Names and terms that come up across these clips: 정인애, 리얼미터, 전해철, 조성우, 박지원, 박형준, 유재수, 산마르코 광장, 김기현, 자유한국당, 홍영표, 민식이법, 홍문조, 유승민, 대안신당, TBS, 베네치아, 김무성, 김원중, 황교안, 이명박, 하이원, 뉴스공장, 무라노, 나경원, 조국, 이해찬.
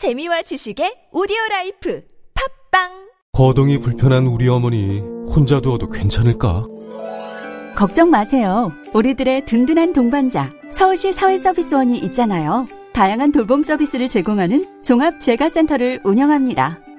재미와 지식의 오디오라이프 팝빵. 거동이 불편한 우리 어머니 혼자 두어도 괜찮을까? 걱정 마세요. 우리들의 든든한 동반자 서울시 사회서비스원이 있잖아요. 다양한 돌봄 서비스를 제공하는 종합재가센터를 운영합니다.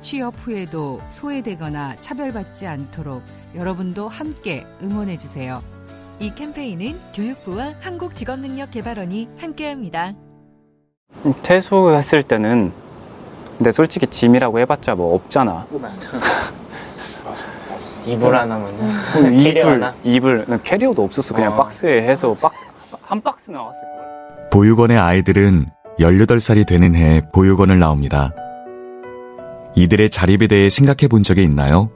취업 후에도 소외되거나 차별받지 않도록 여러분도 함께 응원해주세요. 이 캠페인은 교육부와 한국직업능력개발원이 함께합니다. 퇴소했을 때는 근데 솔직히 짐이라고 해봤자 뭐 없잖아. 맞아. 이불 하나면 캐리어 하나? 이불. 캐리어도 없었어. 그냥 박스에 해서 한 박스 나왔을 거야. 보육원의 아이들은 18살이 되는 해 보육원을 나옵니다. 이들의 자립에 대해 생각해 본 적이 있나요?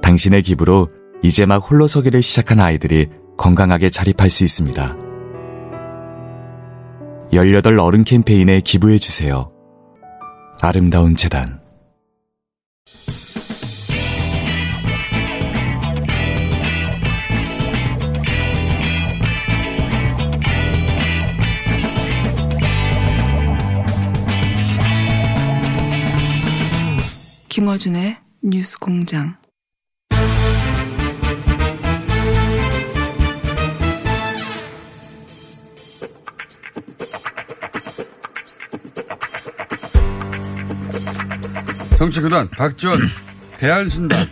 당신의 기부로 이제 막 홀로서기를 시작한 아이들이 건강하게 자립할 수 있습니다. 18 어른 캠페인에 기부해 주세요. 아름다운 재단. 김어준의 뉴스공장. 정치구단 박지원 대안신당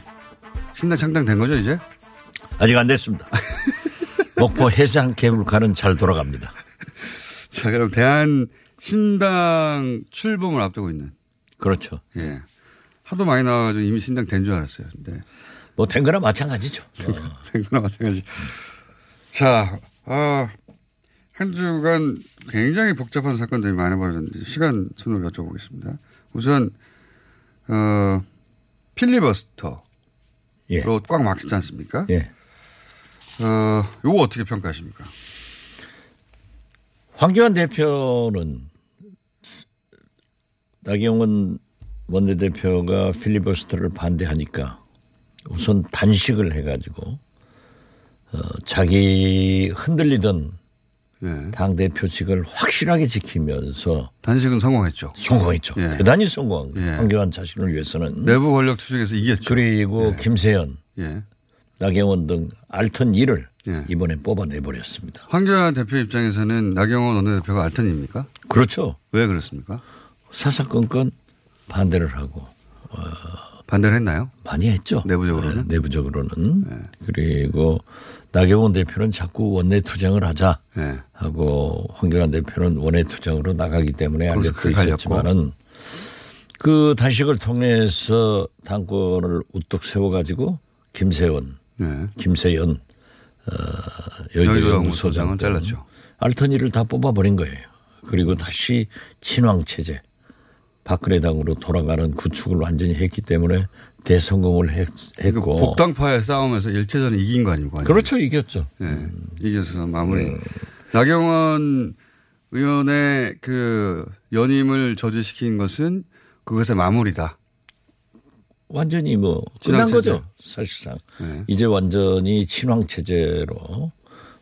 창당된 거죠 이제? 아직 안 됐습니다. 목포 해상 케이블카는 잘 돌아갑니다. 자, 그럼 대안신당 출범을 앞두고 있는. 그렇죠. 예. 하도 많이 나와가지고 이미 신당 된 줄 알았어요. 근데 뭐 된 거나 마찬가지죠. 된 거나 마찬가지. 자, 한 주간 굉장히 복잡한 사건들이 많이 벌어졌는데 시간 순으로 여쭤보겠습니다. 우선 필리버스터로 꽉 막히지 않습니까? 예. 요거 어떻게 평가하십니까? 황교안 대표는 나경원 원내대표가 필리버스터를 반대하니까 우선 단식을 해가지고 자기 흔들리던 예. 당대표직을 확실하게 지키면서 단식은 성공했죠. 성공했죠. 예. 대단히 성공한 거예요. 예. 황교안 자신을 위해서는. 내부 권력 투쟁에서 이겼죠. 그리고 예. 김세연, 예. 나경원 등 알턴 2를 예. 이번에 뽑아내버렸습니다. 황교안 대표 입장에서는 나경원 원내대표가 알턴입니까? 그렇죠. 왜 그렇습니까? 사사건건 반대를 하고. 반대를 했나요? 많이 했죠. 내부적으로는. 네, 내부적으로는. 네. 그리고 나경원 대표는 자꾸 원내 투쟁을 하자 네. 하고 황교안 대표는 원내 투쟁으로 나가기 때문에 알력도 있었지만은 그 단식을 통해서 당권을 우뚝 세워가지고 김세원, 네. 김세연 여의도 소장은 잘랐죠. 알턴이를 다 뽑아버린 거예요. 그리고 다시 친황 체제. 박근혜 당으로 돌아가는 구축을 완전히 했기 때문에 대성공을 했고. 복당파의 싸움에서 일체전을 이긴 거 아니고. 그렇죠. 이겼죠. 네. 이겨서 마무리. 나경원 의원의 그 연임을 저지시킨 것은 그것의 마무리다. 완전히 뭐 끝난 거죠. 사실상. 네. 이제 완전히 친황체제로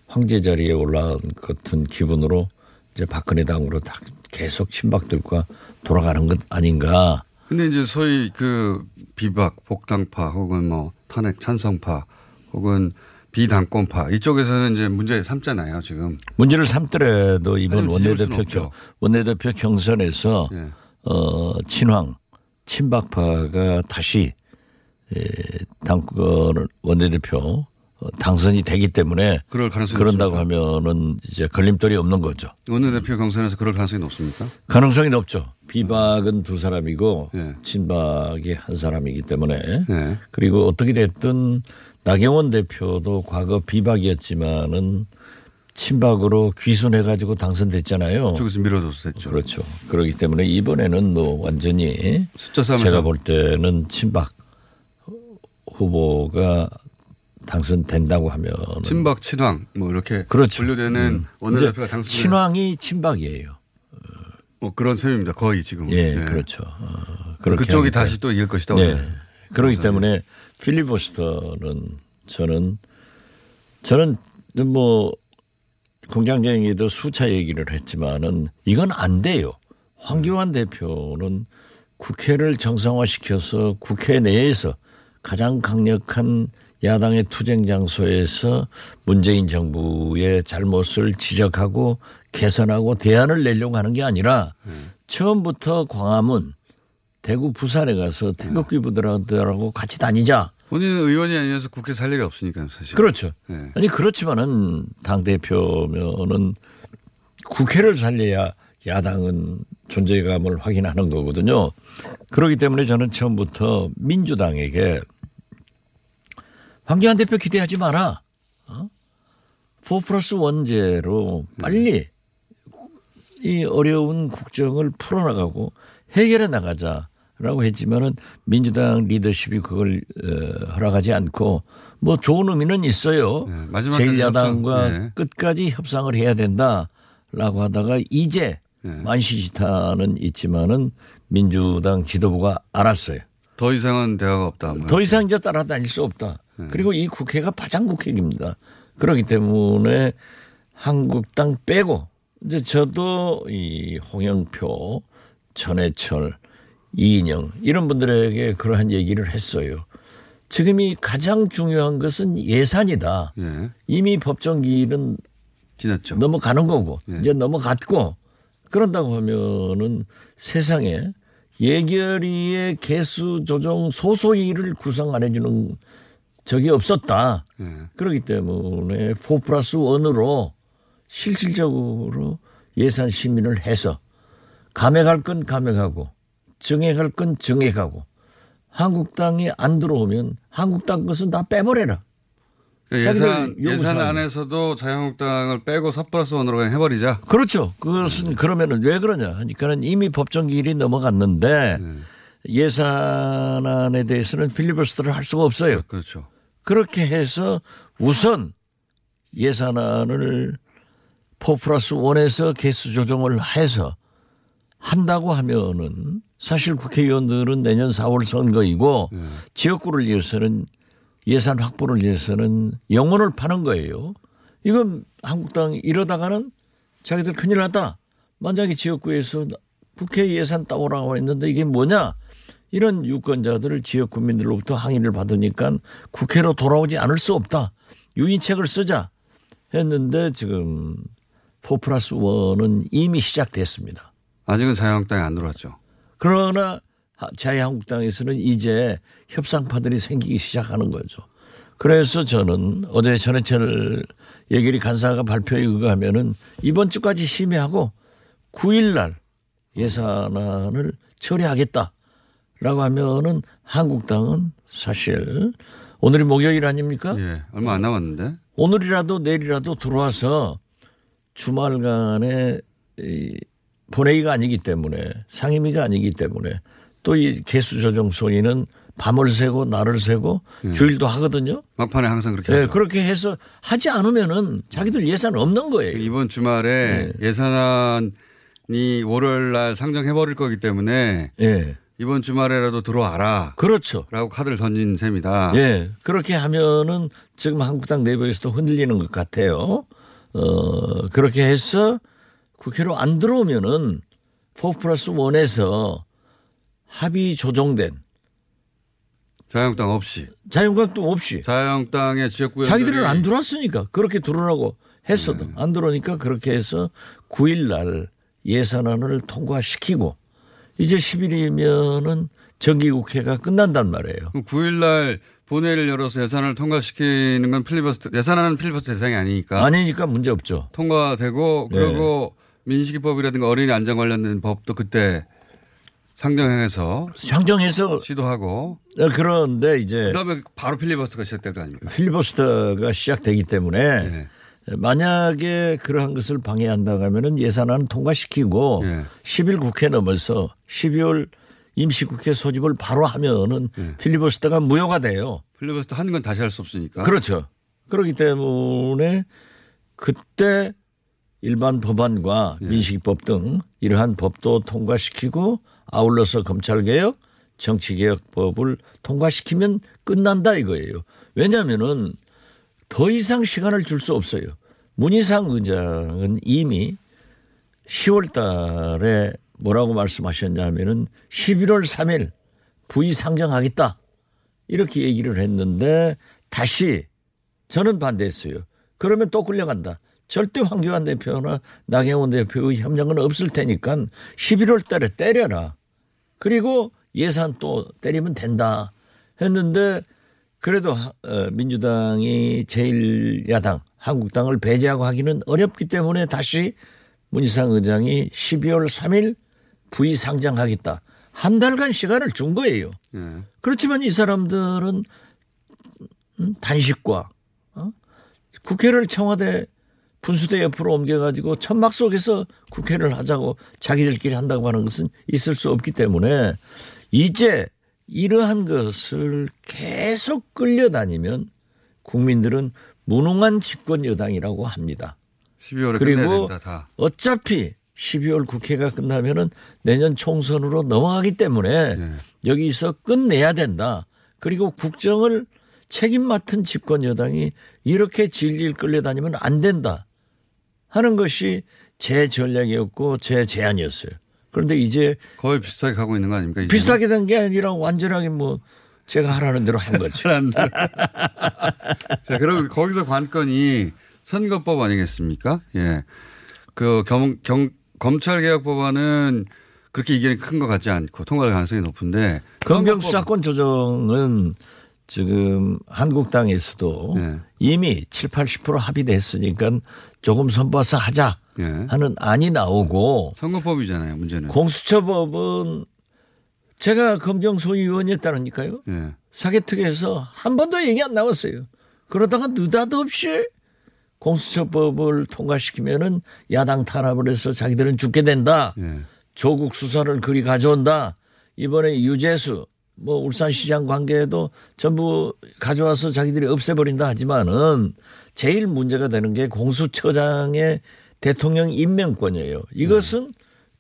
황제 자리에 올라온 같은 기분으로 이제 박근혜 당으로 다 계속 친박들과 돌아가는 것 아닌가. 근데 이제 소위 그 비박, 복당파 혹은 뭐 탄핵 찬성파 혹은 비당권파 이쪽에서는 이제 문제 삼잖아요 지금. 문제를 삼더라도 이번 원내대표 경선에서 예. 친황, 친박파가 다시 당권 원내대표 당선이 되기 때문에 그럴 가능성이 그런다고 높습니까? 하면은 이제 걸림돌이 없는 거죠. 원내대표 경선에서 그럴 가능성이 높습니까? 가능성이 높죠. 비박은 두 사람이고 네. 친박이 한 사람이기 때문에 네. 그리고 어떻게 됐든 나경원 대표도 과거 비박이었지만은 친박으로 귀순해 가지고 당선됐잖아요. 그쪽에서 밀어줬었죠. 그렇죠. 그렇기 때문에 이번에는 뭐 완전히 숫자 제가 볼 때는 친박 후보가 당선된다고 하면 친박 친황 뭐 이렇게 그렇죠. 분류되는 원내대표가 당선. 친황이 친박이에요. 뭐 그런 셈입니다. 거의 지금. 예, 네. 그렇죠. 그쪽이 다시 또 이길 것이다. 네. 그렇기 때문에 필리버스터는 저는 뭐 공장장에도 수차 얘기를 했지만은 이건 안 돼요. 황교안 대표는 국회를 정상화시켜서 국회 내에서 가장 강력한 야당의 투쟁 장소에서 문재인 정부의 잘못을 지적하고 개선하고 대안을 내려고 하는 게 아니라 처음부터 광화문, 대구, 부산에 가서 태극기부들하고 같이 다니자. 본인은 의원이 아니어서 국회 살 일이 없으니까요, 사실. 그렇죠. 네. 아니 그렇지만은 당 대표면은 국회를 살려야 야당은 존재감을 확인하는 거거든요. 그렇기 때문에 저는 처음부터 민주당에게 황교안 대표 기대하지 마라. 4+1제로 빨리 이 어려운 국정을 풀어나가고 해결해 나가자라고 했지만은 민주당 리더십이 그걸 허락하지 않고 뭐 좋은 의미는 있어요. 네, 제1야당과 네. 끝까지 협상을 해야 된다라고 하다가 이제 만시지탄은 있지만은 민주당 지도부가 알았어요. 더 이상은 대화가 없다. 더 이상 이제 따라다닐 수 없다. 그리고 이 국회가 파장국회입니다. 그렇기 때문에 한국당 빼고 이제 저도 이 홍영표, 전해철, 이인영 이런 분들에게 그러한 얘기를 했어요. 지금이 가장 중요한 것은 예산이다. 예. 이미 법정기일은 지났죠. 넘어가는 거고 예. 이제 넘어갔고 그런다고 하면은 세상에 예결위의 개수 조정 소소위를 구성 안 해주는 적이 없었다. 네. 그렇기 때문에 4+1으로 실질적으로 예산 심의를 해서 감액할 건 감액하고 증액할 건 증액하고 한국당이 안 들어오면 한국당 것은 다 빼버려라. 그러니까 예산 안에서도 자유한국당을 빼고 4+1으로 그냥 해버리자. 그렇죠. 그것은 그러면은 왜 그러냐 하니까는 이미 법정기일이 넘어갔는데 예산안에 대해서는 필리버스터를 할 수가 없어요. 그렇죠. 그렇게 해서 우선 예산안을 4+1에서 개수 조정을 해서 한다고 하면은 사실 국회의원들은 내년 4월 선거이고 지역구를 위해서는 예산 확보를 위해서는 영혼을 파는 거예요. 이건 한국당 이러다가는 자기들 큰일 났다. 만약에 지역구에서 국회 예산 따오라고 했는데 이게 뭐냐. 이런 유권자들을 지역 국민들로부터 항의를 받으니까 국회로 돌아오지 않을 수 없다. 유인책을 쓰자 했는데 지금 4+1은 이미 시작됐습니다. 아직은 자유한국당이 안 들어왔죠. 그러나 자유한국당에서는 이제 협상파들이 생기기 시작하는 거죠. 그래서 저는 어제 전해철 예결위 간사가 발표에 의거하면은 이번 주까지 심의하고 9일 날 예산안을 처리하겠다라고 하면은 한국당은 사실 오늘이 목요일 아닙니까? 예, 얼마 안 남았는데. 오늘이라도 내일이라도 들어와서 주말간에 본회의가 아니기 때문에 상임위가 아니기 때문에 또 이 개수 조정 소위는 밤을 새고 날을 새고 주일도 하거든요. 막판에 항상 그렇게 하죠. 네, 그렇게 해서 하지 않으면은 자기들 예산 없는 거예요. 이번 주말에 네. 예산안 이 월요일 날 상정해버릴 거기 때문에 예. 이번 주말에라도 들어와라. 그렇죠. 라고 카드를 던진 셈이다. 예. 그렇게 하면은 지금 한국당 내부에서도 흔들리는 것 같아요. 그렇게 해서 국회로 안 들어오면은 4+1에서 합의 조정된 자유한국당 없이. 자유한국당 없이. 자유한국당의 지역구에. 자기들은 안 들어왔으니까 그렇게 들어오라고 했어도 네. 안 들어오니까 그렇게 해서 9일 날 예산안을 통과시키고 이제 10일이면은 정기국회가 끝난단 말이에요. 9일날 본회의를 열어서 예산을 통과시키는 건 필리버스터, 예산안은 필리버스터 대상이 아니니까. 아니니까 문제 없죠. 통과되고 네. 그리고 민식이법이라든가 어린이 안전 관련된 법도 그때 상정해서 시도하고. 그런데 이제. 그다음에 바로 필리버스터가 시작될 거 아닙니까? 필리버스터가 시작되기 때문에 네. 만약에 그러한 것을 방해한다고 하면은 예산안 통과시키고 네. 10일 국회 넘어서 12월 임시국회 소집을 바로 하면은 네. 필리버스터가 무효가 돼요. 필리버스터 하는 건 다시 할 수 없으니까. 그렇죠. 그렇기 때문에 그때 일반 법안과 네. 민식이법 등 이러한 법도 통과시키고 아울러서 검찰개혁, 정치개혁법을 통과시키면 끝난다 이거예요. 왜냐하면은 더 이상 시간을 줄 수 없어요. 문희상 의장은 이미 10월 달에 뭐라고 말씀하셨냐면은 11월 3일 부의 상정하겠다 이렇게 얘기를 했는데 다시 저는 반대했어요. 그러면 또 끌려간다. 절대 황교안 대표나 나경원 대표의 협력은 없을 테니까 11월 달에 때려라. 그리고 예산 또 때리면 된다 했는데 그래도 민주당이 제1야당 한국당을 배제하고 하기는 어렵기 때문에 다시 문희상 의장이 12월 3일 부의 상장하겠다. 한 달간 시간을 준 거예요. 그렇지만 이 사람들은 단식과 국회를 청와대 분수대 옆으로 옮겨가지고 천막 속에서 국회를 하자고 자기들끼리 한다고 하는 것은 있을 수 없기 때문에 이제 이러한 것을 계속 끌려다니면 국민들은 무능한 집권 여당이라고 합니다. 12월에 그리고 된다, 다. 어차피 12월 국회가 끝나면은 내년 총선으로 넘어가기 때문에 네. 여기서 끝내야 된다. 그리고 국정을 책임 맡은 집권 여당이 이렇게 질질 끌려다니면 안 된다 하는 것이 제 전략이었고 제 제안이었어요. 그런데 이제 거의 비슷하게 가고 있는 거 아닙니까? 이제는? 비슷하게 된 게 아니라 완전하게 뭐 제가 하라는 대로 한 거죠. 자, 그럼 거기서 관건이 선거법 아니겠습니까? 예. 그 검찰개혁법안은 그렇게 이견이 큰 것 같지 않고 통과할 가능성이 높은데 검경수사권 조정은 지금 한국당에서도 네. 이미 7, 80% 합의됐으니까 조금 선봐서 하자 네. 하는 안이 나오고 선거법이잖아요 문제는. 공수처법은 제가 검경소위원이었다니까요. 네. 사개특위에서 한 번도 얘기 안 나왔어요. 그러다가 느닷없이 공수처법을 통과시키면은 야당 탄압을 해서 자기들은 죽게 된다. 네. 조국 수사를 그리 가져온다. 이번에 유재수 뭐 울산시장 관계에도 전부 가져와서 자기들이 없애버린다 하지만은 제일 문제가 되는 게 공수처장의 대통령 임명권이에요. 이것은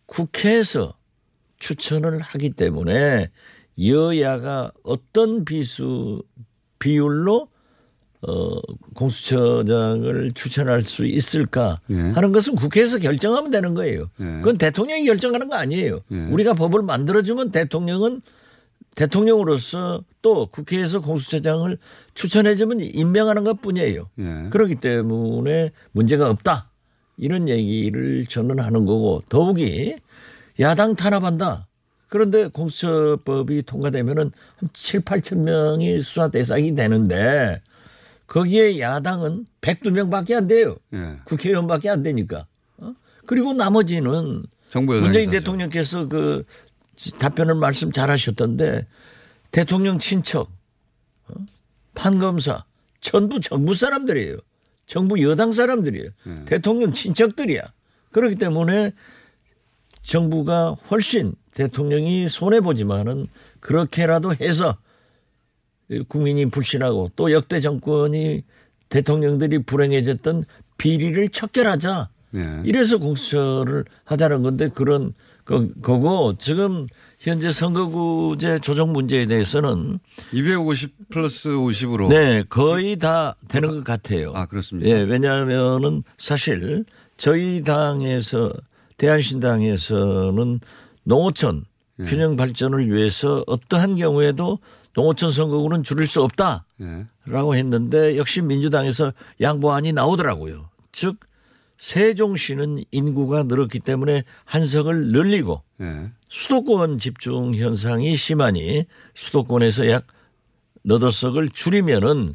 국회에서 추천을 하기 때문에 여야가 어떤 비율로 공수처장을 추천할 수 있을까 하는 것은 국회에서 결정하면 되는 거예요. 그건 대통령이 결정하는 거 아니에요. 우리가 법을 만들어주면 대통령은 대통령으로서 또 국회에서 공수처장을 추천해주면 임명하는 것뿐이에요. 그렇기 때문에 문제가 없다. 이런 얘기를 저는 하는 거고 더욱이 야당 탄압한다. 그런데 공수처법이 통과되면 한 7, 8천 명이 수사 대상이 되는데 거기에 야당은 102명밖에 안 돼요. 국회의원밖에 안 되니까. 그리고 나머지는 문재인 대통령께서 그 답변을 말씀 잘 하셨던데 대통령 친척, 판검사 전부 정부 사람들이에요. 정부 여당 사람들이에요. 대통령 친척들이야. 그렇기 때문에 정부가 훨씬 대통령이 손해보지만은 그렇게라도 해서 국민이 불신하고 또 역대 정권이 대통령들이 불행해졌던 비리를 척결하자. 이래서 공수처를 하자는 건데 그런 거고 지금 현재 선거구제 조정 문제에 대해서는 250 플러스 50으로 네 거의 다 되는 것 같아요. 아 그렇습니다. 예, 왜냐하면은 사실 저희 당에서 대안신당에서는 농어촌 균형 발전을 위해서 어떠한 경우에도 농어촌 선거구는 줄일 수 없다라고 했는데 역시 민주당에서 양보안이 나오더라고요. 즉 세종시는 인구가 늘었기 때문에 한성을 늘리고 네. 수도권 집중 현상이 심하니 수도권에서 약 8석을 줄이면은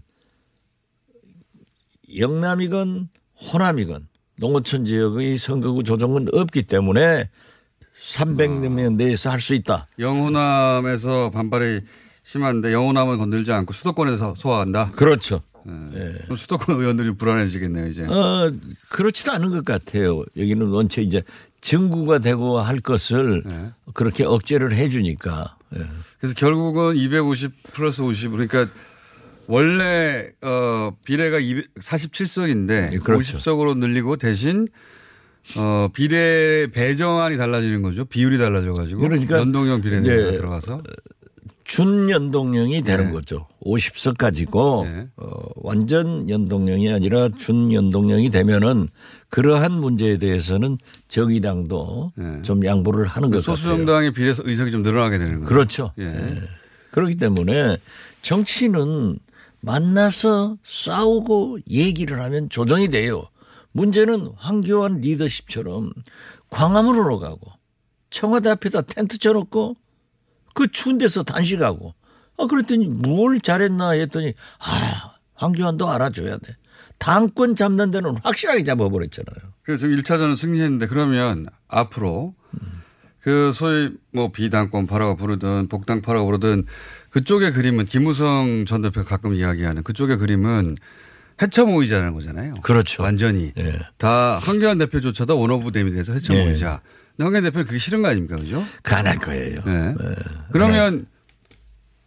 영남이건 호남이건 농어촌 지역의 선거구 조정은 없기 때문에 300명 내에서 할 수 있다. 영호남에서 반발이 심한데 영호남은 건들지 않고 수도권에서 소화한다. 그렇죠. 네. 네. 수도권 의원들이 불안해지겠네요 이제. 그렇지도 않은 것 같아요. 여기는 원체 이제 증구가 되고 할 것을 네. 그렇게 억제를 해주니까. 네. 그래서 결국은 250 플러스 50 그러니까 원래 비례가 47석인데 네, 그렇죠. 50석으로 늘리고 대신 비례 배정안이 달라지는 거죠. 비율이 달라져 가지고 그러니까 연동형 비례가 들어가서. 준연동형이 되는 네. 거죠. 50석까지고 네. 완전 연동형이 아니라 준연동형이 되면은 그러한 문제에 대해서는 정의당도 네. 좀 양보를 하는 것 같아요. 소수정당에 비해서 의석이 좀 늘어나게 되는 거죠. 그렇죠. 네. 네. 그렇기 때문에 정치는 만나서 싸우고 얘기를 하면 조정이 돼요. 문제는 황교안 리더십처럼 광화문으로 가고 청와대 앞에다 텐트 쳐놓고 그 추운 데서 단식하고 그랬더니 뭘 잘했나 했더니 황교안도 알아줘야 돼. 당권 잡는 데는 확실하게 잡아버렸잖아요. 그래서 지금 1차전은 승리했는데 그러면 앞으로 그 소위 뭐 비당권파라고 부르든 복당파라고 부르든 그쪽의 그림은 김무성 전 대표가 가끔 이야기하는 그쪽의 그림은 해체모의자라는 거잖아요. 그렇죠. 완전히. 예. 다 황교안 대표조차도 원오브댐이 돼서 해체모의자. 예. 황교안 대표는 그게 싫은 거 아닙니까? 그죠? 안 할 거예요. 네. 네. 그러면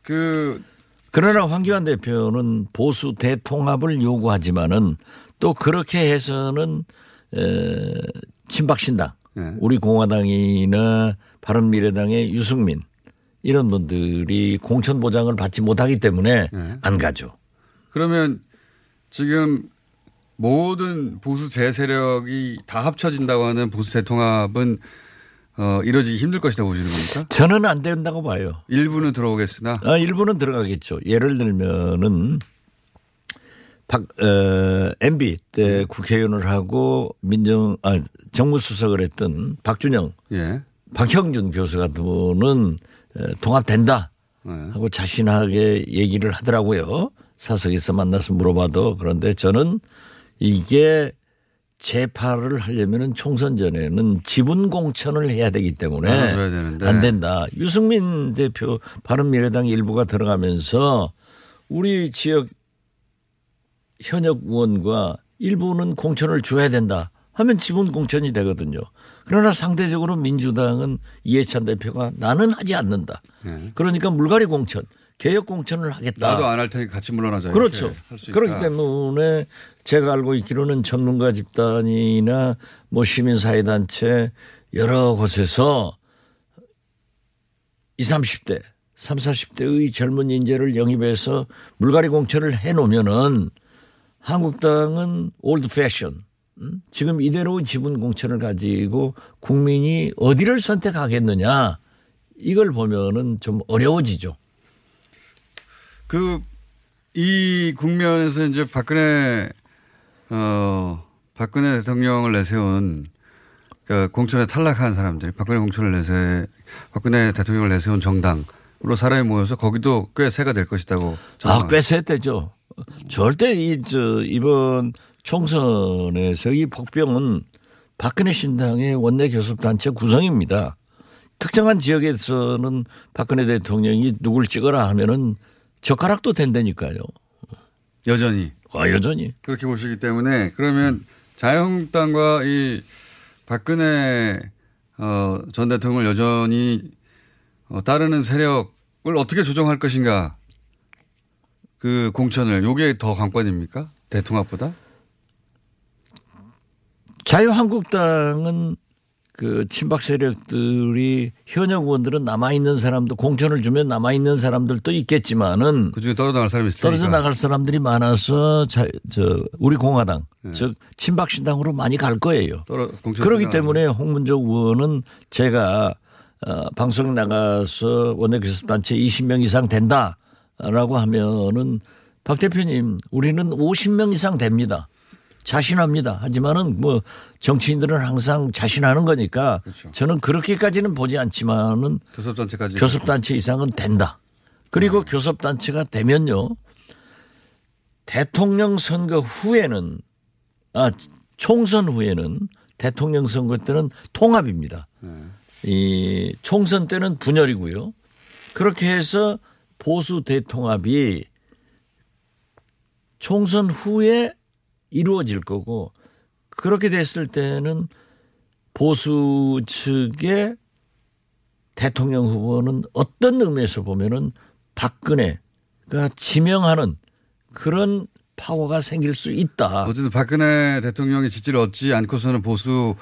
그러나 황교안 대표는 보수 대통합을 요구하지만은 또 그렇게 해서는 친박신당, 네. 우리 공화당이나 바른미래당의 유승민 이런 분들이 공천 보장을 받지 못하기 때문에 네. 안 가죠. 그러면 지금 모든 보수 재세력이 다 합쳐진다고 하는 보수 대통합은 이루어지기 힘들 것이다 보시는 겁니까? 저는 안 된다고 봐요. 일부는 들어오겠으나? 일부는 들어가겠죠. 예를 들면은 MB 때 국회의원을 하고 정무수석을 했던 박준영, 예. 박형준 교수 같은 분은 통합된다 하고 자신하게 얘기를 하더라고요. 사석에서 만나서 물어봐도. 그런데 저는 이게 재파를 하려면 총선 전에는 지분 공천을 해야 되기 때문에 안 된다. 유승민 대표 바른미래당 일부가 들어가면서 우리 지역 현역 의원과 일부는 공천을 줘야 된다 하면 지분 공천이 되거든요. 그러나 상대적으로 민주당은 이해찬 대표가 나는 하지 않는다. 그러니까 물갈이 공천. 개혁 공천을 하겠다. 나도 안 할 테니 같이 물러나자. 그렇죠. 그렇기 때문에 제가 알고 있기로는 전문가 집단이나 뭐 시민사회단체 여러 곳에서 20, 30대, 30, 40대의 젊은 인재를 영입해서 물갈이 공천을 해놓으면은 한국당은 올드 패션. 지금 이대로의 지분 공천을 가지고 국민이 어디를 선택하겠느냐 이걸 보면은 좀 어려워지죠. 이 국면에서 이제 박근혜 대통령을 내세운 그러니까 공천에 탈락한 사람들이 박근혜 대통령을 내세운 정당으로 사람이 모여서 거기도 꽤 세가 될 것이다고. 꽤 세 되죠. 절대 이번 총선에서 이 복병은 박근혜 신당의 원내 교섭단체 구성입니다. 특정한 지역에서는 박근혜 대통령이 누굴 찍어라 하면은 젓가락도 된다니까요. 여전히. 여전히. 그렇게 보시기 때문에 그러면 자유한국당과 이 박근혜 전 대통령을 여전히 따르는 세력을 어떻게 조정할 것인가. 그 공천을. 이게 더 관건입니까? 대통합보다? 자유한국당은 그 친박 세력들이 현역 의원들은 남아있는 사람도 공천을 주면 남아있는 사람들도 있겠지만은 그중에 떨어져 나갈 사람들이 많아서 우리 공화당 네. 즉 친박신당으로 많이 갈 거예요. 그렇기 때문에 홍문조 의원은 제가 방송에 나가서 원내교섭단체 20명 이상 된다라고 하면은 박 대표님 우리는 50명 이상 됩니다. 자신합니다. 하지만은 뭐 정치인들은 항상 자신하는 거니까 그렇죠. 저는 그렇게까지는 보지 않지만은 교섭단체까지 교섭단체 이상은 된다. 그리고 교섭단체가 되면요. 대통령 선거 후에는 총선 후에는 대통령 선거 때는 통합입니다. 이 총선 때는 분열이고요. 그렇게 해서 보수 대통합이 총선 후에 이루어질 거고 그렇게 됐을 때는 보수 측의 대통령 후보는 어떤 의미에서 보면은 박근혜가 지명하는 그런 파워가 생길 수 있다. 어쨌든 박근혜 대통령의 지지를 얻지 않고서는 보수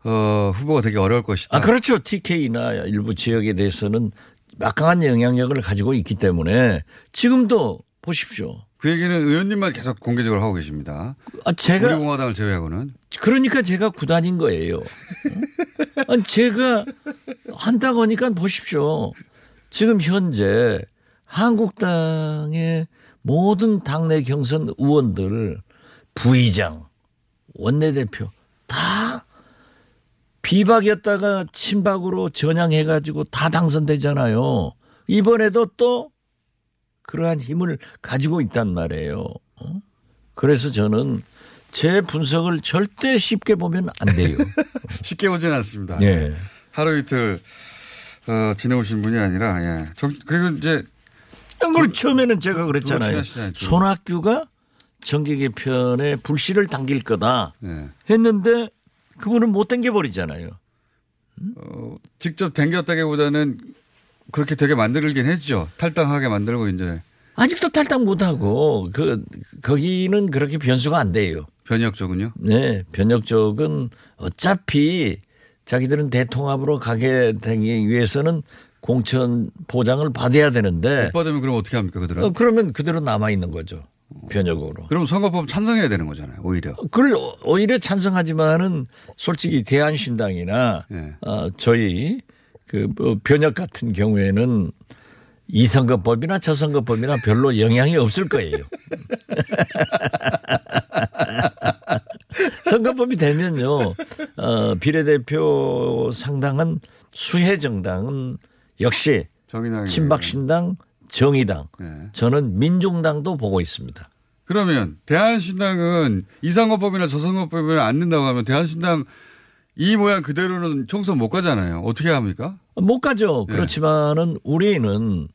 후보가 되게 어려울 것이다. 아, 그렇죠. TK나 일부 지역에 대해서는 막강한 영향력을 가지고 있기 때문에 지금도 보십시오. 그 얘기는 의원님만 계속 공개적으로 하고 계십니다. 아, 제가 우리 공화당을 제외하고는. 그러니까 제가 구단인 거예요. 아니, 제가 한다고 하니까 보십시오. 지금 현재 한국당의 모든 당내 경선 의원들 부의장, 원내대표 다 비박이었다가 친박으로 전향해가지고 다 당선되잖아요. 이번에도 또 그러한 힘을 가지고 있단 말이에요. 그래서 저는 제 분석을 절대 쉽게 보면 안 돼요. 쉽게 보진 않습니다. 예. 하루 이틀 지내오신 분이 아니라 예. 그리고 이제 그걸 처음에는 제가 그랬잖아요. 손학규가 정계 개편에 불씨를 당길 거다 했는데 그분은 못 당겨버리잖아요. 직접 당겼다기보다는 그렇게 되게 만들긴 했죠. 탈당하게 만들고 이제. 아직도 탈당 못하고 거기는 그렇게 변수가 안 돼요. 변혁 쪽은요? 네. 변혁 쪽은 어차피 자기들은 대통합으로 가게 되기 위해서는 공천 보장을 받아야 되는데. 못 받으면 그럼 어떻게 합니까 그들은? 그러면 그대로 남아있는 거죠. 변혁으로. 그럼 선거법 찬성해야 되는 거잖아요. 오히려. 그걸 오히려 찬성하지만은 솔직히 대안신당이나 네. 저희 그 변혁 같은 경우에는 이 선거법이나 저 선거법이나 별로 영향이 없을 거예요. 선거법이 되면요. 비례대표 상당한 수혜 정당은 역시 친박신당 정의당 네. 저는 민중당도 보고 있습니다. 그러면 대한신당은 이 선거법이나 저 선거법을 안 된다고 하면 대한신당 이 모양 그대로는 총선 못 가잖아요. 어떻게 합니까? 못 가죠. 네. 그렇지만은 우리는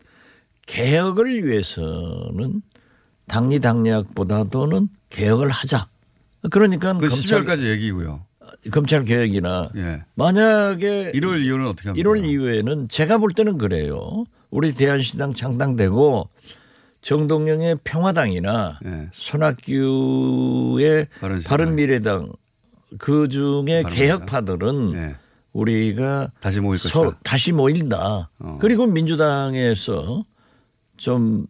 개혁을 위해서는 당리당략보다도는 개혁을 하자. 그러니까 그 12월까지 얘기고요. 검찰 개혁이나 예. 만약에 1월 이후는 어떻게 합니까? 1월 이후에는 제가 볼 때는 그래요. 우리 대한신당 창당되고 정동영의 평화당이나 예. 손학규의 바른미래당 그중에 개혁파들은 예. 우리가 다시 모일 것이다. 다시 모인다. 그리고 민주당에서 좀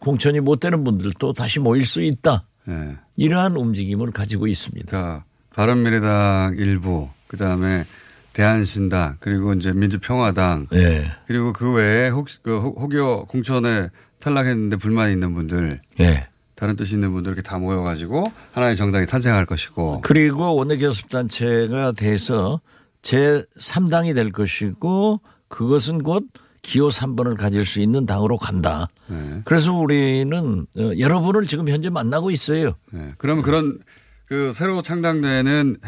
공천이 못 되는 분들도 다시 모일 수 있다. 예. 이러한 움직임을 가지고 있습니다. 그러니까 바른미래당 일부, 그 다음에 대한신당, 그리고 이제 민주평화당, 네. 그리고 그 외에 혹여 공천에 탈락했는데 불만이 있는 분들, 네. 다른 뜻이 있는 분들 이렇게 다 모여가지고 하나의 정당이 탄생할 것이고. 그리고 원내교섭단체가 돼서 제3당이 될 것이고 그것은 곧 기호 3번을 가질 수 있는 당으로 간다. 네. 그래서 우리는 여러분을 지금 현재 만나고 있어요. 네. 그러면 그런 그 새로 창당되는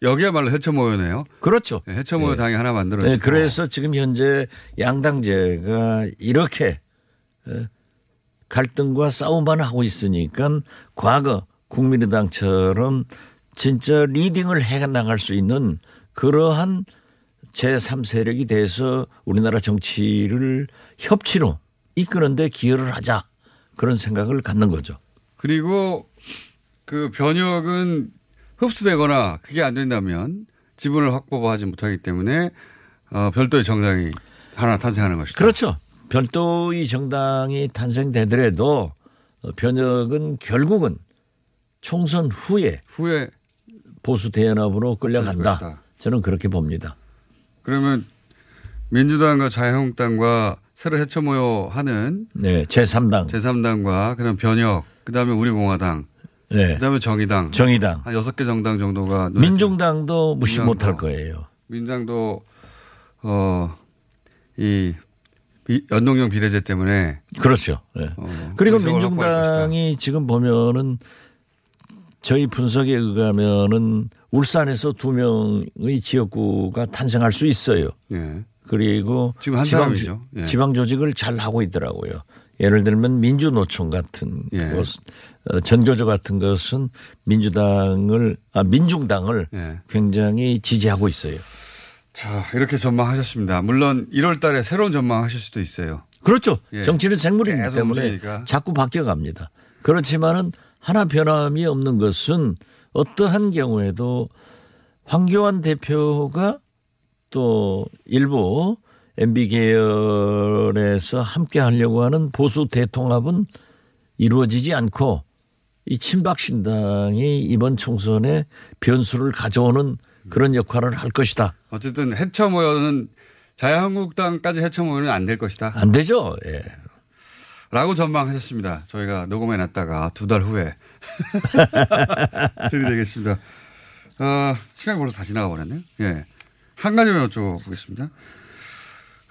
여기야말로 해처모여네요. 그렇죠. 네, 해처모여 네. 당이 하나 만들어지고. 네, 그래서 지금 현재 양당제가 이렇게 갈등과 싸움만 하고 있으니까 과거 국민의당처럼 진짜 리딩을 해나갈 수 있는 그러한 제3세력이 돼서 우리나라 정치를 협치로 이끄는 데 기여를 하자 그런 생각을 갖는 거죠. 그리고 그 변혁은 흡수되거나 그게 안 된다면 지분을 확보하지 못하기 때문에 별도의 정당이 하나 탄생하는 것이다. 그렇죠. 별도의 정당이 탄생되더라도 변혁은 결국은 총선 후에 보수 대연합으로 끌려간다. 저는 그렇게 봅니다. 그러면 민주당과 자유한국당과 새로 헤쳐모여 하는 네, 제3당과 그런 변혁 그다음에 우리공화당 네. 그다음에 정의당 한 6개 정당 정도가 민중당도 무시 못할 거예요. 민당도 이 연동형 비례제 때문에 그렇죠. 네. 그리고 민중당이 지금 보면은 저희 분석에 의하면은 울산에서 2명의 지역구가 탄생할 수 있어요. 예. 그리고 지금 한 사람이죠. 예. 지방 조직을 잘 하고 있더라고요. 예를 들면 민주노총 같은 예. 곳, 전교조 같은 것은 민중당을 예. 굉장히 지지하고 있어요. 자, 이렇게 전망하셨습니다. 물론 1월 달에 새로운 전망하실 수도 있어요. 그렇죠. 예. 정치는 생물이기 때문에 움직이니까. 자꾸 바뀌어갑니다. 그렇지만은 하나 변함이 없는 것은 어떠한 경우에도 황교안 대표가 또 일부 MB 계열에서 함께 하려고 하는 보수 대통합은 이루어지지 않고 이 친박신당이 이번 총선에 변수를 가져오는 그런 역할을 할 것이다. 어쨌든 해쳐모여는 자유한국당까지 해쳐모여는 안 될 것이다. 안 되죠. 예. 라고 전망하셨습니다. 저희가 녹음해 놨다가 2달 후에 들이대겠습니다. 시간이 벌써 다 지나가 버렸네요. 예. 한 가지만 여쭤보겠습니다.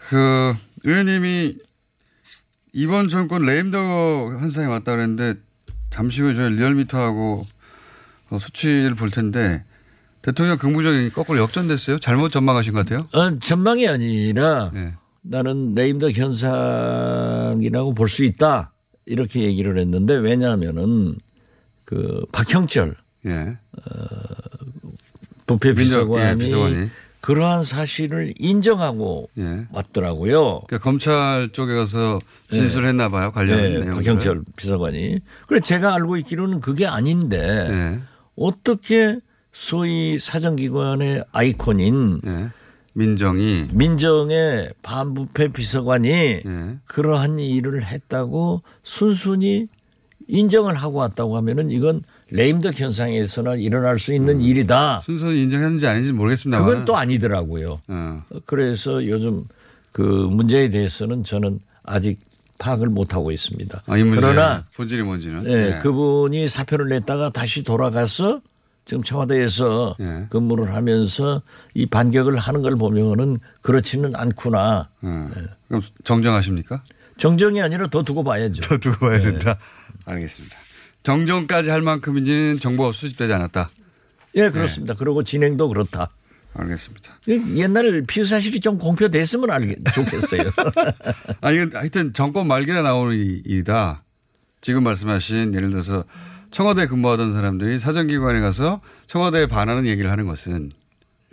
그 의원님이 이번 정권 레임덕 현상이 왔다 그랬는데 잠시 후에 저희 리얼미터하고 수치를 볼 텐데 대통령 긍부정이 거꾸로 역전됐어요? 잘못 전망하신 것 같아요? 전망이 아니라 예. 나는 레임덕 현상이라고 볼 수 있다 이렇게 얘기를 했는데 왜냐하면은 그 박형철 예. 부패 비서관이 예, 그러한 사실을 인정하고 예. 왔더라고요. 그러니까 검찰 쪽에 가서 진술했나 봐요. 예. 관련 내용을. 박형철 비서관이. 그래 제가 알고 있기로는 그게 아닌데 예. 어떻게 소위 사정기관의 아이콘인 예. 민정의 반부패 비서관이 예. 그러한 일을 했다고 순순히 인정을 하고 왔다고 하면은 이건 레임덕 현상에서나 일어날 수 있는 일이다. 순순히 인정했는지 아닌지 모르겠습니다만. 그건 또 아니더라고요. 그래서 요즘 그 문제에 대해서는 저는 아직 파악을 못하고 있습니다. 아, 이 그러나 본질이 뭔지는. 예, 예. 그분이 사표를 냈다가 다시 돌아가서 지금 청와대에서 예. 근무를 하면서 이 반격을 하는 걸 보면은 그렇지는 않구나. 예. 그럼 정정하십니까? 정정이 아니라 더 두고 봐야죠. 더 두고 봐야 예. 된다. 알겠습니다. 정정까지 할 만큼인지는 정보가 수집되지 않았다. 예, 그렇습니다. 예. 그리고 진행도 그렇다. 알겠습니다. 옛날에 피의사실이 좀 공표됐으면 좋겠어요. 아, 이건 하여튼 정권 말기에 나오는 일이다. 지금 말씀하신 예를 들어서 청와대에 근무하던 사람들이 사정기관에 가서 청와대에 반하는 얘기를 하는 것은.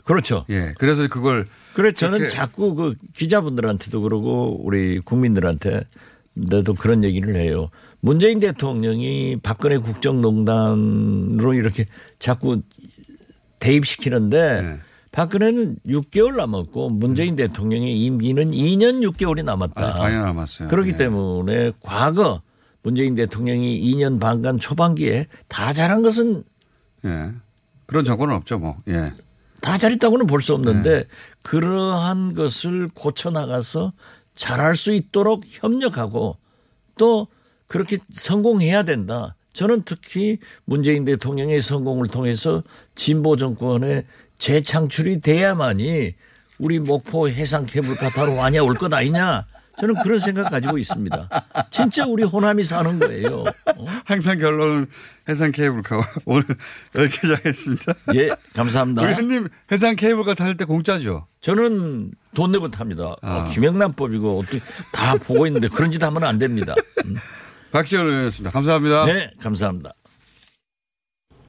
그렇죠. 예. 그래서 그걸. 그래서 저는 자꾸 그 기자분들한테도 그러고 우리 국민들한테 나도 그런 얘기를 해요. 문재인 대통령이 박근혜 국정농단으로 이렇게 자꾸 대입시키는데 네. 박근혜는 6개월 남았고 문재인 대통령의 임기는 2년 6개월이 남았다. 아직 반이 남았어요. 그렇기 네. 때문에 과거 문재인 대통령이 2년 반간 초반기에 다 잘한 것은 예. 그런 정권은 없죠 뭐. 예. 다 잘했다고는 볼 수 없는데 예. 그러한 것을 고쳐나가서 잘할 수 있도록 협력하고 또 그렇게 성공해야 된다. 저는 특히 문재인 대통령의 성공을 통해서 진보 정권의 재창출이 돼야만이 우리 목포 해상 케이블카타로 와냐 올 것 아니냐. 저는 그런 생각 가지고 있습니다. 진짜 우리 호남이 사는 거예요. 항상 결론은 해상 케이블카 오늘 이렇게 하겠습니다. 예, 감사합니다. 의원님 해상 케이블카 탈 때 공짜죠? 저는 돈 내고 탑니다. 김영란법이고 어떻게 다 보고 있는데 그런 짓 하면 안 됩니다. 박지원 의원이었습니다. 감사합니다. 네, 감사합니다.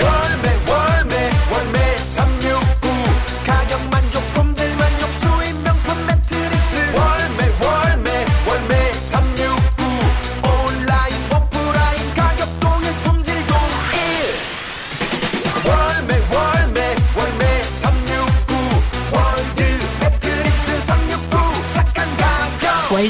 월매 369 가격 만족 품질 만족 수입 명품 매트리스 월매 369 온라인 오프라인 가격 동일 품질 동일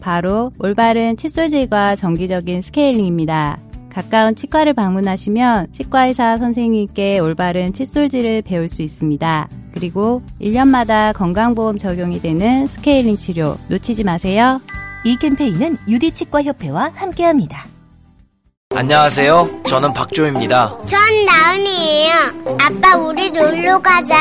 바로 올바른 칫솔질과 정기적인 스케일링입니다. 가까운 치과를 방문하시면 치과의사 선생님께 올바른 칫솔질을 배울 수 있습니다. 그리고 1년마다 건강보험 적용이 되는 스케일링 치료 놓치지 마세요. 이 캠페인은 유디치과협회와 함께합니다. 안녕하세요. 저는 박주호입니다. 전 나은이에요. 아빠, 우리 놀러 가자.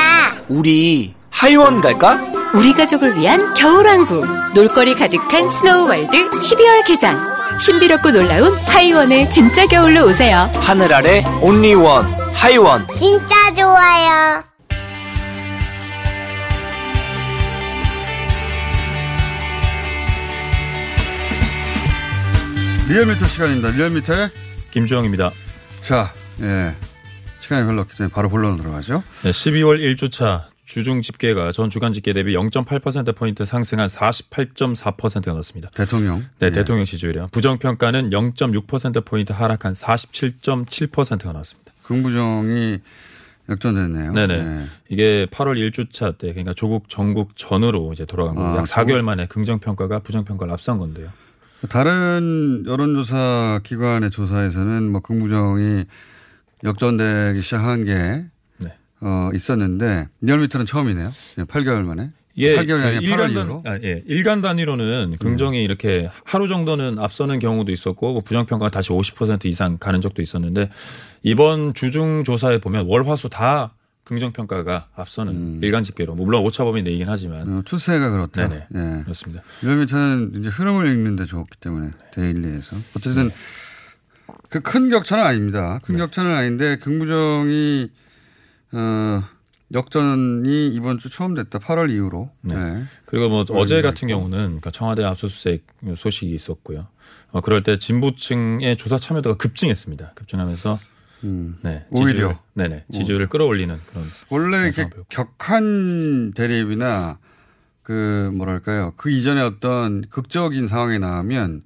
우리 하이원 갈까? 우리 가족을 위한 겨울왕국. 놀거리 가득한 스노우월드 12월 개장. 신비롭고 놀라운 하이원의 진짜 겨울로 오세요. 하늘 아래 온리원 하이원. 진짜 좋아요. 리얼미터 시간입니다. 리얼미터의 김주영입니다. 자, 예, 시간이 별로 없기 때문에 바로 본론으로 들어가죠. 네, 12월 1주차 주중 집계가 전 주간 집계 대비 0.8%포인트 상승한 48.4%가 나왔습니다. 대통령. 네, 예. 대통령 지지율이요. 부정평가는 0.6%포인트 하락한 47.7%가 나왔습니다. 긍부정이 역전됐네요. 네네. 네. 이게 8월 1주차 때, 그러니까 조국 전국 전으로 이제 돌아간 거고, 약 4개월 만에 긍정평가가 부정평가를 앞선 건데요. 다른 여론조사 기관의 조사에서는 뭐 긍부정이 역전되기 시작한 게 네. 있었는데 리얼미터는 처음이네요. 8개월 만에. 예, 8개월이 아니라 8월 이후로. 예, 일간 단위로는 긍정이 이렇게 하루 정도는 앞서는 경우도 있었고 뭐 부정평가가 다시 50% 이상 가는 적도 있었는데 이번 주중 조사에 보면 월화수 다 긍정평가가 앞서는 일간 집계로. 물론 오차범위 내이긴 하지만. 추세가 그렇다. 네네. 예. 그렇습니다. 이러면 저는 이제 흐름을 읽는 데 좋았기 때문에 데일리에서. 어쨌든 네. 그 큰 격차는 아닙니다. 큰 네. 격차는 아닌데 긍부정이 역전이 이번 주 처음 됐다. 8월 이후로. 네. 네. 그리고 뭐 어제 같은 있고. 경우는 그러니까 청와대 압수수색 소식이 있었고요. 그럴 때 진보층의 조사 참여도가 급증했습니다. 급증하면서. 네, 오히려. 네네. 지지율을 끌어올리는 그런. 원래 이렇게 격한 대립이나 그 뭐랄까요. 그 이전에 어떤 극적인 상황이 나오면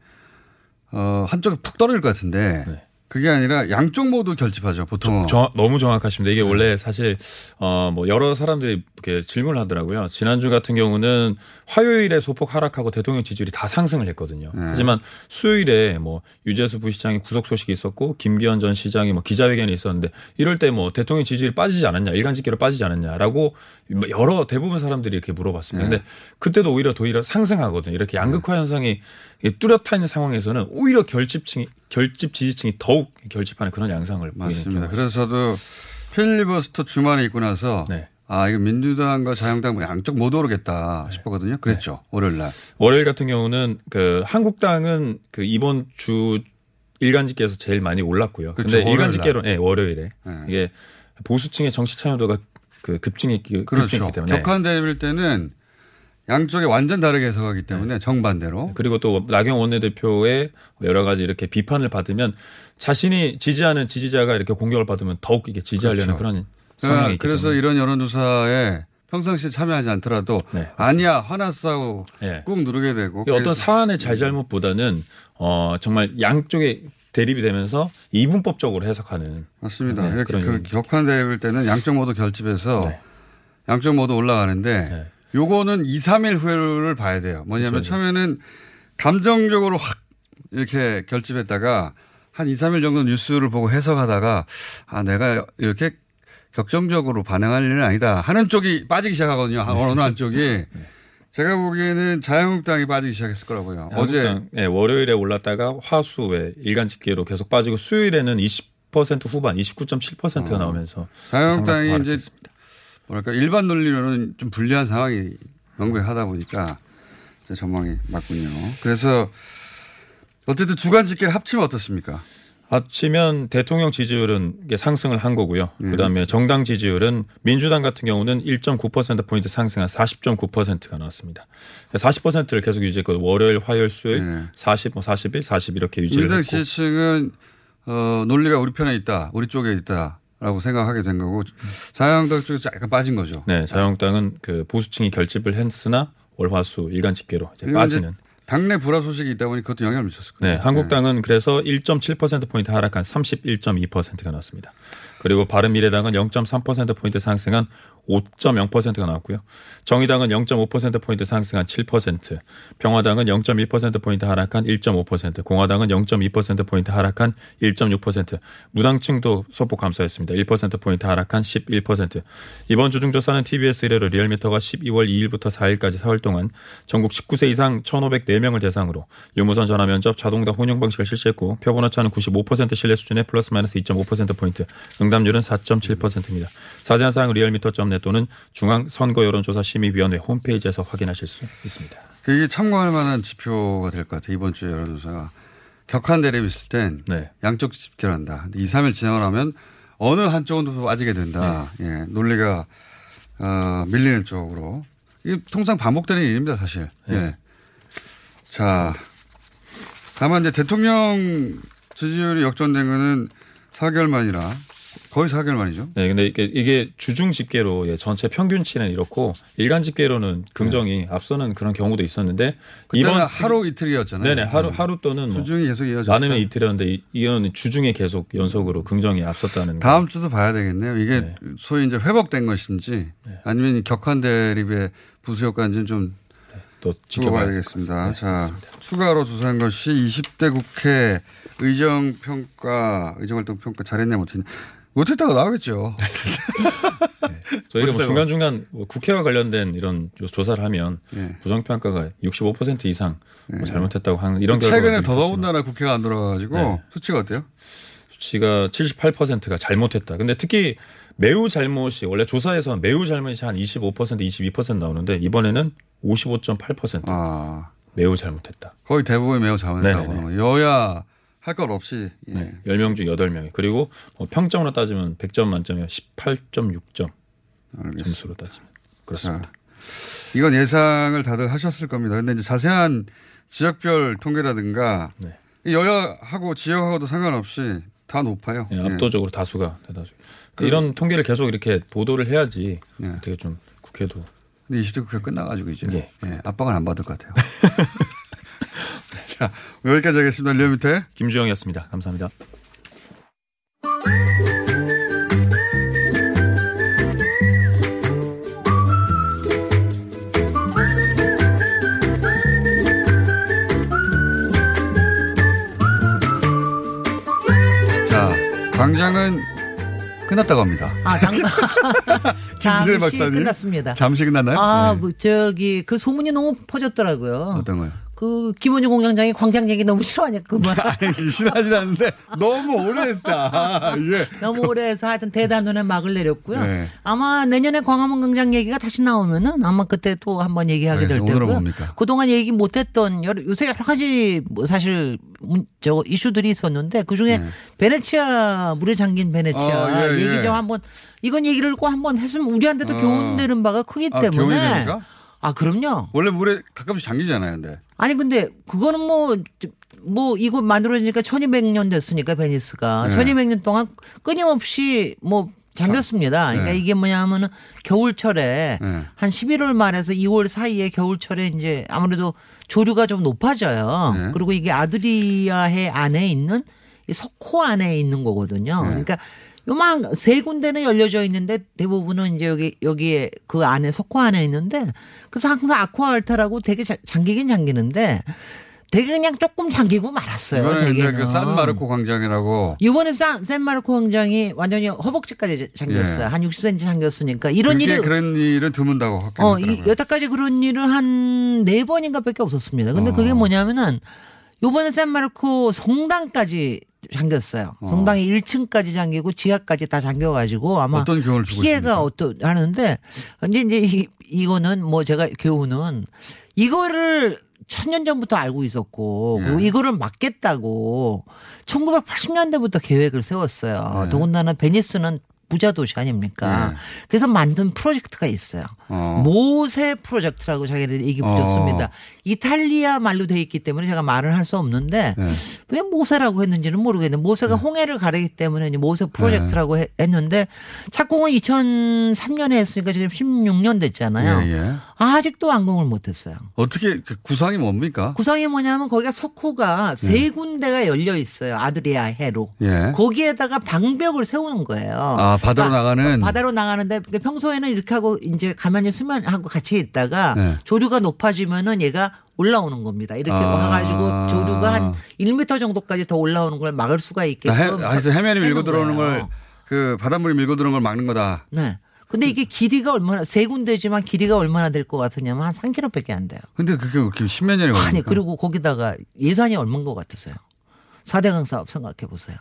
한쪽에 푹 떨어질 것 같은데 네. 그게 아니라 양쪽 모두 결집하죠. 보통. 너무 정확하십니다. 이게 네. 원래 사실 뭐 여러 사람들이 이렇게 질문을 하더라고요. 지난주 같은 경우는 화요일에 소폭 하락하고 대통령 지지율이 다 상승을 했거든요. 네. 하지만 수요일에 뭐 유재수 부시장이 구속 소식이 있었고 김기현 전 시장이 뭐 기자회견이 있었는데 이럴 때 뭐 대통령 지지율이 빠지지 않았냐, 일간 집계로 빠지지 않았냐라고 여러 대부분 사람들이 이렇게 물어봤습니다. 그런데 네. 그때도 오히려 상승하거든요. 이렇게 양극화 현상이 뚜렷한 있는 상황에서는 오히려 결집 지지층이 더욱 결집하는 그런 양상을 맞습니다. 그래서 저도 필리버스터 주말에 있고 나서 네. 아 이거 민주당과 자유한국당 양쪽 못 오르겠다 네. 싶었거든요. 그랬죠. 네. 월요일날. 월요일 같은 경우는 그 한국당은 그 이번 주 일간집계에서 제일 많이 올랐고요. 그런데 그렇죠. 일간집계로 네, 월요일에 네. 이게 보수층의 정치 참여도가 그 급증했기 그렇죠. 때문에 격한 대립일 때는. 양쪽에 완전 다르게 해석하기 때문에 네. 정반대로. 그리고 또 나경원 원내대표의 여러 가지 이렇게 비판을 받으면 자신이 지지하는 지지자가 이렇게 공격을 받으면 더욱 이게 지지하려는 그렇죠. 그런 성향이 있기 그래서 때문에. 이런 여론조사에 평상시에 참여하지 않더라도 네. 아니야 화났어 하고 네. 꾹 누르게 되고. 어떤 사안의 잘잘못보다는 정말 양쪽에 대립이 되면서 이분법적으로 해석하는. 맞습니다. 네. 이렇게 그 격한 대립일 때는 양쪽 모두 결집해서 네. 양쪽 모두 올라가는데 네. 요거는 2, 3일 후를 봐야 돼요. 뭐냐면 그렇죠. 처음에는 감정적으로 확 이렇게 결집했다가 한 2, 3일 정도 뉴스를 보고 해석하다가 아, 내가 이렇게 격정적으로 반응할 일은 아니다 하는 쪽이 빠지기 시작하거든요. 네. 어느 한쪽이. 네. 제가 보기에는 자유한국당이 빠지기 시작했을 거라고요. 어제. 네, 월요일에 올랐다가 화수에 일간 집계로 계속 빠지고 수요일에는 20% 후반 29.7%가 나오면서. 자유한국당이 이제 뭐랄까 일반 논리로는 좀 불리한 상황이 명백하다 보니까 제 전망이 맞군요. 그래서 어쨌든 주간 집계를 합치면 어떻습니까? 아치면 대통령 지지율은 상승을 한 거고요. 그다음에 정당 지지율은 민주당 같은 경우는 1.9%포인트 상승한 40.9%가 나왔습니다. 40%를 계속 유지했고 월요일, 화요일, 수요일 40, 41, 40 이렇게 유지를 했고. 민주당 지지층은 논리가 우리 편에 있다. 우리 쪽에 있다. 라고 생각하게 된 거고 자유한국당 쪽에서 약간 빠진 거죠. 네. 자유한국당은 그 보수층이 결집을 했으나 월화수 일간 집계로 이제 빠지는. 당내 불화 소식이 있다 보니 그것도 영향을 미쳤을 거예요. 네. 한국당은 그래서 1.7%포인트 하락한 31.2%가 나왔습니다. 그리고 바른미래당은 0.3%포인트 상승한 5.0%가 나왔고요. 정의당은 0.5%포인트 상승한 7%, 평화당은 0.1%포인트 하락한 1.5%, 공화당은 0.2%포인트 하락한 1.6%, 무당층도 소폭 감소했습니다. 1%포인트 하락한 11%. 이번 주중조사는 TBS 의뢰로 리얼미터가 12월 2일부터 4일까지 4월 동안 전국 19세 이상 1,504명을 대상으로 유무선 전화면접 자동답 혼용 방식을 실시했고 표본오차는 95% 신뢰 수준의 플러스 마이너스 2.5%포인트, 응답률은 4.7%입니다. 자세한 사항은 리얼미터.net 또는 중앙선거여론조사심의위원회 홈페이지에서 확인하실 수 있습니다. 이게 참고할 만한 지표가 될 것 같아요. 이번 주 여론조사가. 격한 대립이 있을 땐 양쪽 집결한다. 2, 3일 지나고 나면 어느 한쪽으로 빠지게 된다. 예, 논리가 밀리는 쪽으로. 이게 통상 반복되는 일입니다. 사실. 예. 자, 다만 이제 대통령 지지율이 역전된 거는 4개월 만이라 거의 4개월 만이죠. 네, 근데 이게 주중 집계로 전체 평균치는 이렇고 일간 집계로는 긍정이 앞서는 그런 경우도 있었는데 이번 하루 이틀이었잖아요. 네네, 하루 또는 주중이 계속 이어졌다. 많으면 이틀이었는데 이거는 주중에 계속 연속으로 긍정이 앞섰다는. 다음 주도 봐야 되겠네요. 이게 소위 이제 회복된 것인지 아니면 격한 대립의 부수 효과인지는 좀 또 지켜봐야 되겠습니다. 네, 자, 그렇습니다. 추가로 조사한 것이 20대 국회 의정평가, 의정활동평가 잘했냐 못했냐. 못했다고 나오겠죠. 네. 저희가 뭐 중간중간 국회와 관련된 이런 조사를 하면 부정평가가 65% 이상 뭐 잘못했다고 하는 이런 결과가 최근에 더더군다나 국회가 안 돌아가가지고 수치가 어때요? 수치가 78%가 잘못했다. 근데 특히 매우 잘못이 원래 조사에서 매우 잘못이 한 25% 22% 나오는데 이번에는 55.8% 매우 잘못했다. 거의 대부분 매우 잘못했다고. 여야 할 것 없이. 10명 중 8명이. 그리고 평점으로 따지면 100점 만점에 18.6점. 알겠습니다. 점수로 따지면. 그렇습니다. 자, 이건 예상을 다들 하셨을 겁니다. 그런데 이제 자세한 지역별 통계라든가 여야하고 지역하고도 상관없이 다 높아요. 네, 압도적으로 다수가 대다수. 이런 통계를 계속 이렇게 보도를 해야지 어떻게 좀 국회도. 근데 20대 국회 끝나가지고 이제 압박을 안 받을 것 같아요. 자, 여기까지 하겠습니다. 리얼미터의 김주영이었습니다. 감사합니다. 자, 당장은 끝났다고 합니다. 잠시 끝났습니다. 잠시 끝났나요? 뭐 저기 그 소문이 너무 퍼졌더라고요. 어떤 거요? 그 김원중 공장장이 광장 얘기 너무 싫어하냐 그만. 싫어하진 않는데 너무 오래했다. 너무 오래해서 하여튼 대단원에 막을 내렸고요. 아마 내년에 광화문 광장 얘기가 다시 나오면은 아마 그때 또 한번 얘기하게 될 테고요. 뭡니까? 그동안 얘기 못했던 요새 여러 가지 뭐 사실 저 이슈들이 있었는데 그 중에 베네치아 물에 잠긴 베네치아 얘기 좀 한번 이건 얘기를 꼭 한번 했으면 우리한테도 교훈되는 바가 크기 때문에. 교훈이 됩니까? 그럼요. 원래 물에 가끔씩 잠기잖아요, 근데. 아니, 근데 그거는 뭐 이거 만들어지니까 1200년 됐으니까 베니스가 1200년 동안 끊임없이 뭐 잠겼습니다. 그러니까 이게 뭐냐면은 겨울철에 한 11월 말에서 2월 사이에 겨울철에 이제 아무래도 조류가 좀 높아져요. 그리고 이게 아드리아해 안에 있는 이 석호 안에 있는 거거든요. 그러니까 요만 세 군데는 열려져 있는데 대부분은 이제 여기에 그 안에 석호 안에 있는데 그래서 항상 아쿠아알타라고 되게 잠기긴 잠기는데 되게 그냥 조금 잠기고 말았어요. 되게 그 산마르코 광장이라고. 이번에 산마르코 광장이 완전히 허벅지까지 잠겼어요. 한 60cm 잠겼으니까 이런 일이 그런 일을 드문다고 확인했더라고요. 여태까지 그런 일을 한 4번인가밖에 없었습니다. 근데 그게 뭐냐면은 이번에 산마르코 성당까지 잠겼어요. 성당이 1층까지 잠기고 지하까지 다 잠겨가지고 아마 어떤 교훈을 주고 피해가 하는데 이제 이거는 뭐 제가 교훈은 이거를 천년 전부터 알고 있었고 그리고 이거를 막겠다고 1980년대부터 계획을 세웠어요. 더군다나 베니스는 부자 도시 아닙니까? 그래서 만든 프로젝트가 있어요. 모세 프로젝트라고 자기들이 얘기 붙였습니다. 이탈리아 말로 돼 있기 때문에 제가 말을 할 수 없는데 왜 모세라고 했는지는 모르겠는데 모세가 홍해를 가리기 때문에 모세 프로젝트라고 했는데 착공은 2003년에 했으니까 지금 16년 됐잖아요. 아직도 완공을 못했어요. 어떻게 그 구상이 뭡니까? 구상이 뭐냐면 거기가 석호가 세 군데가 열려 있어요. 아드리아 해로. 거기에다가 방벽을 세우는 거예요. 아, 바다로 나가는. 바다로 나가는데 평소에는 이렇게 하고 이제 가만히 수면하고 같이 있다가 조류가 높아지면은 얘가 올라오는 겁니다. 이렇게 와가지고 조류가 한 1m 정도까지 더 올라오는 걸 막을 수가 있게끔. 그래서 해면이 밀고 들어오는 걸 그 바닷물이 밀고 들어오는 걸 막는 거다. 네. 근데 이게 길이가 얼마나 세 군데지만 길이가 얼마나 될 것 같으냐면 한 3km밖에 안 돼요. 근데 그게 10몇 년이 걸립니다. 아니 그리고 거기다가 예산이 얼마인 것 같으세요? 4대강 사업 생각해 보세요.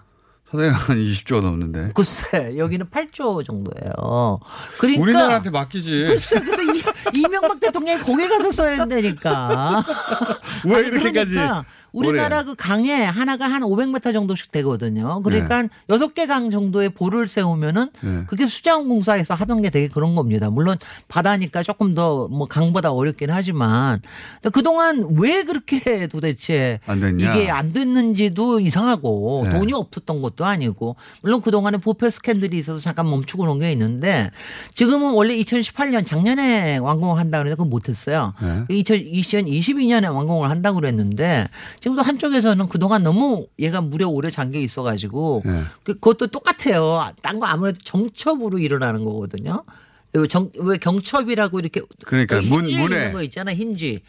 4대강은 20조가 넘는데. 글쎄 여기는 8조 정도예요. 그러니까 우리나라한테 맡기지. 글쎄 그래서 이명박 대통령이 거기 가서 써야 된다니까. 왜 아니, 이렇게까지. 그러니까 우리나라 그 강에 하나가 한 500m 정도씩 되거든요. 그러니까 6개 강 정도의 보를 세우면은 그게 수자원공사에서 하던 게 되게 그런 겁니다. 물론 바다니까 조금 더 뭐 강보다 어렵긴 하지만 그동안 왜 그렇게 도대체 안 됐냐. 이게 안 됐는지도 이상하고 돈이 없었던 것도 아니고 물론 그동안에 부패 스캔들이 있어서 잠깐 멈추고 놓은 게 있는데 지금은 원래 2018년 작년에 완공한다고 했는데 그건 못했어요. 2022년에 완공을 한다고 그랬는데 지금도 한쪽에서는 그동안 너무 얘가 물에 오래 잠겨 있어 가지고 그것도 똑같아요. 딴 거 아무래도 정첩으로 일어나는 거거든요. 왜 경첩이라고 이렇게 그러니까 힌지 있는 거 있잖아 힌지.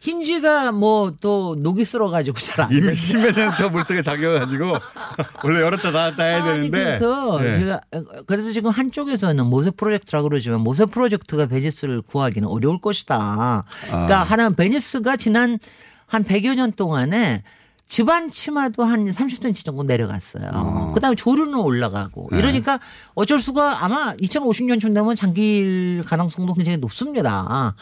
힌지가 뭐 또 녹이 쓸어가지고 잘 안 돼. 이미 십몇 년 더 물속에 잠겨가지고 원래 열었다 닫았다 해야 되는데. 그래서 제가 그래서 지금 한쪽에서는 모세 프로젝트라고 그러지만 모세 프로젝트가 베니스를 구하기는 어려울 것이다. 그러니까 하나는 베니스가 지난 한 100여 년 동안에 집안 치마도 한 30cm 정도 내려갔어요. 그다음에 조류는 올라가고 이러니까 어쩔 수가 아마 2050년쯤 되면 잠길 가능성도 굉장히 높습니다.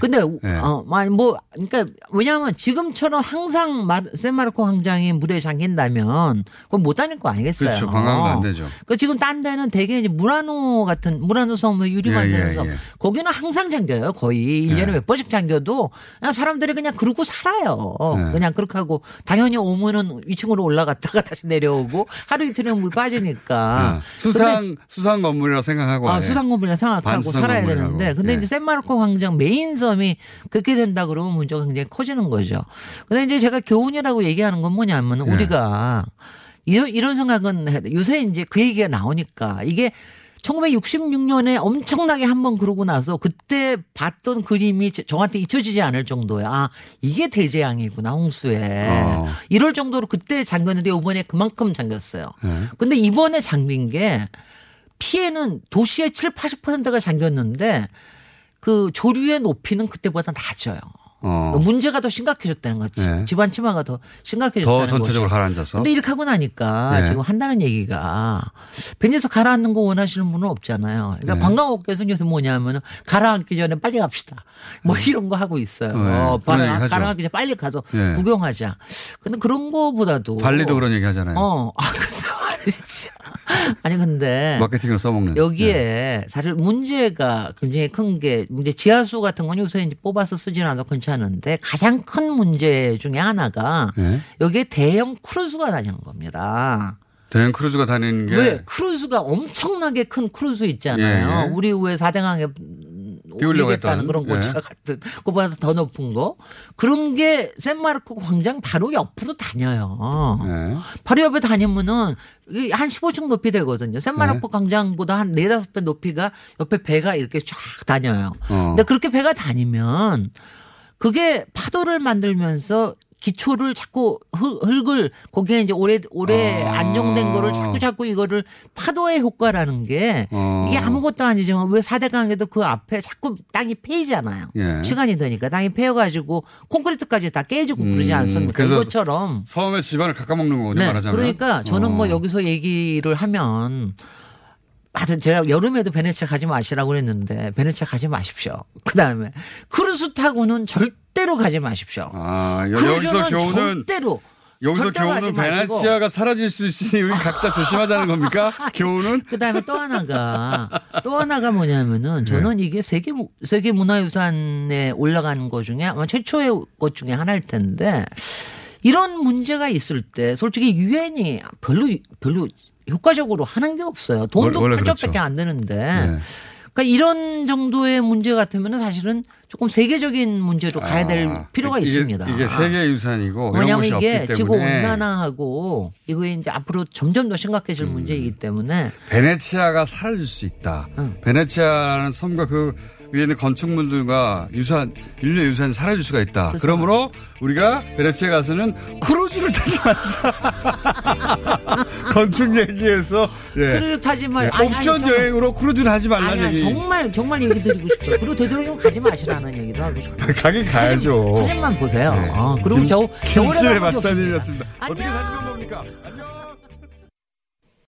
근데 뭐 그러니까 왜냐하면 지금처럼 항상 샌마르코 광장이 물에 잠긴다면 그건 못 다닐 거 아니겠어요. 그렇죠. 관광도 안 되죠. 그러니까 지금 딴 데는 되게 이제 무라노 같은 무라노 섬 유리 만드는 섬 거기는 항상 잠겨요. 거의 1년에 몇 번씩 잠겨도 그냥 사람들이 그냥 그러고 살아요. 그냥 그렇게 하고 당연히 오면은 위층으로 올라갔다가 다시 내려오고 하루 이틀이면 물 빠지니까 수상 건물이라고 생각하고 수상 건물이라고 생각하고 살아야 건물이라고. 되는데 근데 이제 샌마르코 광장 메인섬이 그렇게 된다 그러면 문제가 굉장히 커지는 거죠. 근데 이제 제가 교훈이라고 얘기하는 건 뭐냐면 우리가 이런 생각은 요새 이제 그 얘기가 나오니까 이게 1966년에 엄청나게 한번 그러고 나서 그때 봤던 그림이 저한테 잊혀지지 않을 정도야. 아, 이게 대재앙이구나 홍수에. 이럴 정도로 그때 잠겼는데 이번에 그만큼 잠겼어요. 근데 이번에 잠긴 게 피해는 도시의 70-80%가 잠겼는데 그 조류의 높이는 그때보다 낮아요. 문제가 더 심각해졌다는 거지. 집안 치마가 더 심각해졌다는 거지. 더 전체적으로 가라앉아서. 근데 이렇게 하고 나니까 지금 한다는 얘기가 베니스 가라앉는 거 원하시는 분은 없잖아요. 그러니까 관광업계에서는 요새 뭐냐면 가라앉기 전에 빨리 갑시다. 뭐 이런 거 하고 있어요. 가라앉기 전에 빨리 가서 구경하자. 근데 그런 거보다도. 발리도 그런 얘기 하잖아요. 글쎄 말이죠. 아니 근데 마케팅으로 써먹는 여기에 사실 문제가 굉장히 큰 게 이제 지하수 같은 건 요새 이제 뽑아서 쓰지는 않아도 괜찮은데 가장 큰 문제 중에 하나가 여기에 대형 크루즈가 다니는 겁니다. 대형 크루즈가 다니는 게 왜 크루즈가 엄청나게 큰 크루즈 있잖아요. 우리 왜 4대강에 띄우려고 했다는 그런 고차가 같은 그보다 더 높은 거 그런 게 샌마르코 광장 바로 옆으로 다녀요. 바로 옆에 다니면은 한 15층 높이 되거든요. 샌마르코 광장보다 한 4-5배 높이가 옆에 배가 이렇게 쫙 다녀요. 근데 그렇게 배가 다니면 그게 파도를 만들면서 기초를 자꾸 흙을 거기에 이제 오래 안정된 거를 자꾸 이거를 파도의 효과라는 게 이게 아무것도 아니지만 왜 4대강에도 그 앞에 자꾸 땅이 패이잖아요. 시간이 되니까 땅이 패여가지고 콘크리트까지 다 깨지고 그러지 않습니까? 그래서 이것처럼 섬의 집안을 깎아먹는 거거든요. 말하자면. 그러니까 저는 뭐 여기서 얘기를 하면 하여튼 제가 여름에도 베네치아 가지 마시라고 그랬는데 베네치아 가지 마십시오. 그다음에 크루즈 타고는 절대로 가지 마십시오. 아, 여기서 교훈은 절대로. 여기서 교훈은 베네치아가 사라질 수 있으니 우리 각자 조심하자는 겁니까? 교훈은? 그다음에 또 하나가 뭐냐면은 저는 네. 이게 세계 문화유산에 올라간 것 중에 아마 최초의 것 중에 하나일 텐데 이런 문제가 있을 때 솔직히 유엔이 별로 효과적으로 하는 게 없어요. 돈도 800밖에 안 되는데. 네. 그러니까 이런 정도의 문제 같으면 사실은 조금 세계적인 문제로 가야 될 필요가 있습니다. 이게 세계유산이고 왜냐하면 이런 곳이 이게 없기 지구 때문에. 온난화하고 이거 이제 앞으로 점점 더 심각해질 문제이기 때문에 베네치아가 사라질 수 있다. 베네치아는 섬과 그 위에 있는 건축물들과 유산, 인류 유산이 사라질 수가 있다. 그렇습니다. 그러므로 우리가 베네치아 가서는 크루즈를 타지 말자. 건축 얘기에서 예. 크루즈 타지 말. 예. 옵션 아니, 여행으로 크루즈는 하지 말라는 얘기. 정말 얘기 드리고 싶어요. 그리고 되도록이면 가지 마시라는 얘기도 하고 싶어요. 가긴 가야죠. 사진만 보세요. 네. 아, 그리고 겨울에 가면 좋습니다. 김진애 박사님이었습니다. 어떻게 사시는 겁니까? 안녕.